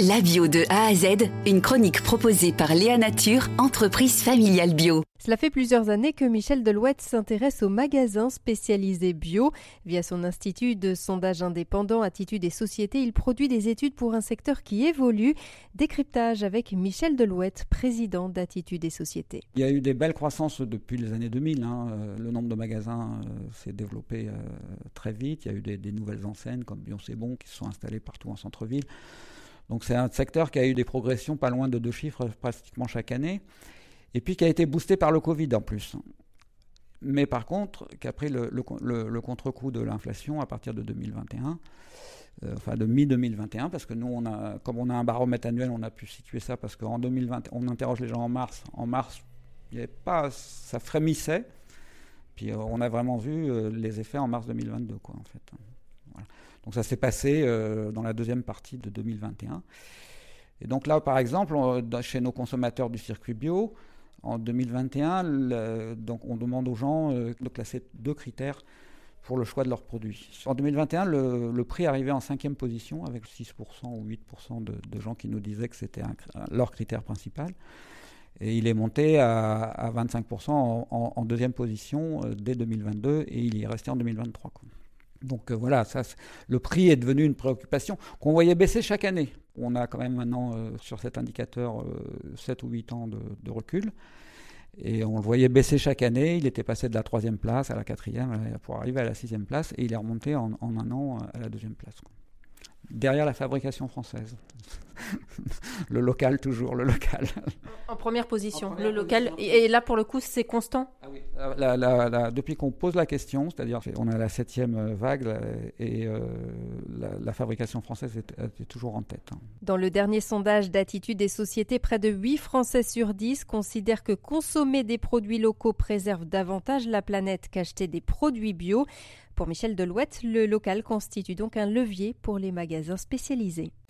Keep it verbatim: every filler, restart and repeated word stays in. La bio de A à Z, une chronique proposée par Léa Nature, entreprise familiale bio. Cela fait plusieurs années que Michel Delouette s'intéresse aux magasins spécialisés bio. Via son institut de sondage indépendant Attitudes et Sociétés, il produit des études pour un secteur qui évolue. Décryptage avec Michel Delouette, président d'Attitudes et Sociétés. Il y a eu des belles croissances depuis les années deux mille. Hein. Le nombre de magasins euh, s'est développé euh, très vite. Il y a eu des, des nouvelles enseignes comme Bio C'est Bon qui se sont installées partout en centre-ville. Donc c'est un secteur qui a eu des progressions pas loin de deux chiffres pratiquement chaque année, et puis qui a été boosté par le Covid en plus. Mais par contre, qui a pris le, le, le, le contre-coup de l'inflation à partir de deux mille vingt et un, euh, enfin de mi-deux mille vingt et un, parce que nous, on a, comme on a un baromètre annuel, on a pu situer ça, parce qu'en deux mille vingt, on interroge les gens en mars. En mars, il y avait pas, ça frémissait, puis euh, on a vraiment vu euh, les effets en mars deux mille vingt-deux, quoi, en fait. Voilà. Donc ça s'est passé euh, dans la deuxième partie de deux mille vingt et un. Et donc là, par exemple, on, chez nos consommateurs du circuit bio, en deux mille vingt et un, le, donc on demande aux gens euh, de classer deux critères pour le choix de leurs produits. En deux mille vingt et un, le, le prix arrivait en cinquième position, avec six pour cent ou huit pour cent de, de gens qui nous disaient que c'était un, leur critère principal. Et il est monté à, à vingt-cinq pour cent en, en, en deuxième position euh, dès deux mille vingt-deux, et il y est resté en deux mille vingt-trois, quoi. Donc euh, voilà, ça, le prix est devenu une préoccupation qu'on voyait baisser chaque année. On a quand même maintenant euh, sur cet indicateur euh, sept ou huit ans de, de recul. Et on le voyait baisser chaque année. Il était passé de la troisième place à la quatrième pour arriver à la sixième place. Et il est remonté en, en un an à la deuxième place, quoi. Derrière la fabrication française. Le local, toujours, le local. En première position, en première le local. Position. Et là, pour le coup, c'est constant. Ah oui. la, la, la, depuis qu'on pose la question, c'est-à-dire qu'on a la septième vague là, et euh, la, la fabrication française est, est toujours en tête. Hein. Dans le dernier sondage d'Attitudes et Sociétés, près de huit Français sur dix considèrent que consommer des produits locaux préserve davantage la planète qu'acheter des produits bio. Pour Michel Delouette, le local constitue donc un levier pour les magasins spécialisés.